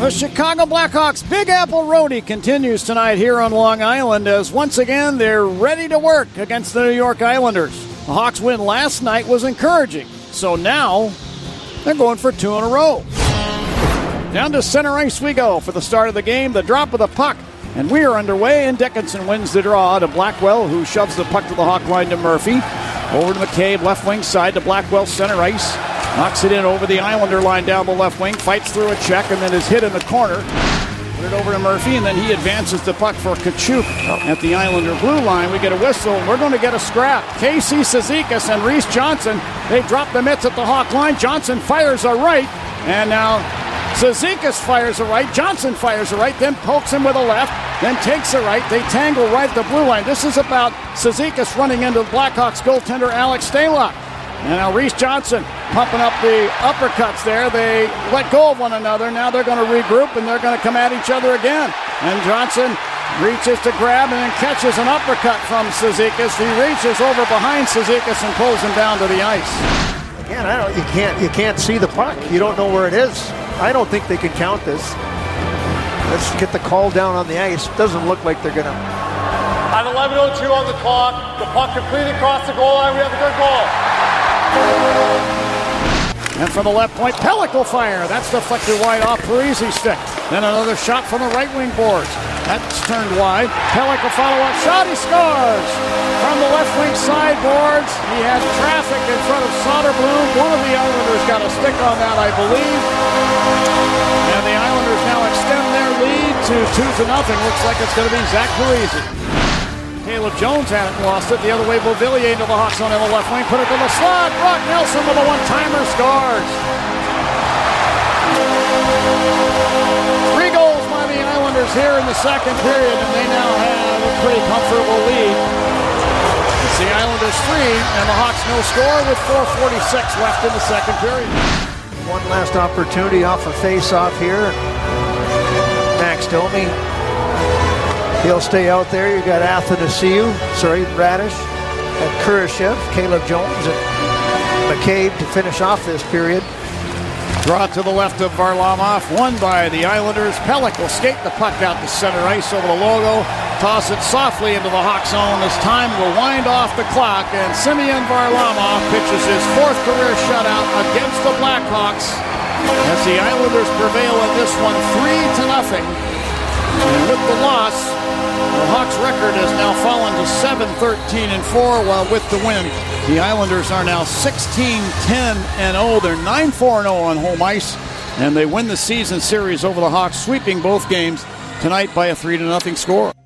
The Chicago Blackhawks' Big Apple Roadie continues tonight here on Long Island as once again they're ready to work against the New York Islanders. The Hawks' win last night was encouraging, so now they're going for two in a row. Down to center ice we go for the start of the game, the drop of the puck, and we are underway, and Dickinson wins the draw to Blackwell, who shoves the puck to the Hawk line to Murphy. Over to McCabe, left wing side to Blackwell, center ice. Knocks it in over the Islander line down the left wing. Fights through a check and then is hit in the corner. Put it over to Murphy and then he advances the puck for Kachouk at the Islander blue line. We get a whistle. We're going to get a scrap. Casey Cizikas and Reese Johnson, they drop the mitts at the Hawk line. Johnson fires a right. And now Cizikas fires a right. Johnson fires a right. Then pokes him with a left. Then takes a right. They tangle right at the blue line. This is about Cizikas running into the Blackhawks goaltender Alex Stalock. And now Reese Johnson pumping up the uppercuts there. They let go of one another. Now they're going to regroup and they're going to come at each other again. And Johnson reaches to grab and then catches an uppercut from Cizikas. He reaches over behind Cizikas and pulls him down to the ice. Again, you can't see the puck. You don't know where it is. I don't think they can count this. Let's get the call down on the ice. Doesn't look like they're going to. At 11:02 on the clock, the puck completely across the goal line. We have a good goal. And from the left point, Pellick will fire. That's deflected wide off Parisi's stick. Then another shot from the right wing boards. That's turned wide. Pellick will follow up shot. He scores from the left wing side boards. He had traffic in front of Soderbloom. One of the Islanders got a stick on that, I believe. And the Islanders now extend their lead to 2-0. Looks like it's going to be Zach Parisi. Caleb Jones hadn't lost it. The other way, Beauvillier to the Hawks on the left wing. Put it to the slot. Brock Nelson with a one-timer scores. Three goals by the Islanders here in the second period, and they now have a pretty comfortable lead. It's the Islanders three, and the Hawks no score with 4:46 left in the second period. One last opportunity off a face-off here. Max Domi. He'll stay out there. You got Athanasiu, Radish, and Kurashev, Caleb Jones, and McCabe to finish off this period. Draw to the left of Varlamov, won by the Islanders. Pellick will skate the puck out to center ice over the logo, toss it softly into the Hawk zone. This time will wind off the clock, and Simeon Varlamov pitches his fourth career shutout against the Blackhawks as the Islanders prevail in this one 3-0. And with the loss, the Hawks' record has now fallen to 7-13-4, while with the win, the Islanders are now 16-10-0. They're 9-4-0 on home ice, and they win the season series over the Hawks, sweeping both games tonight by a 3-0 score.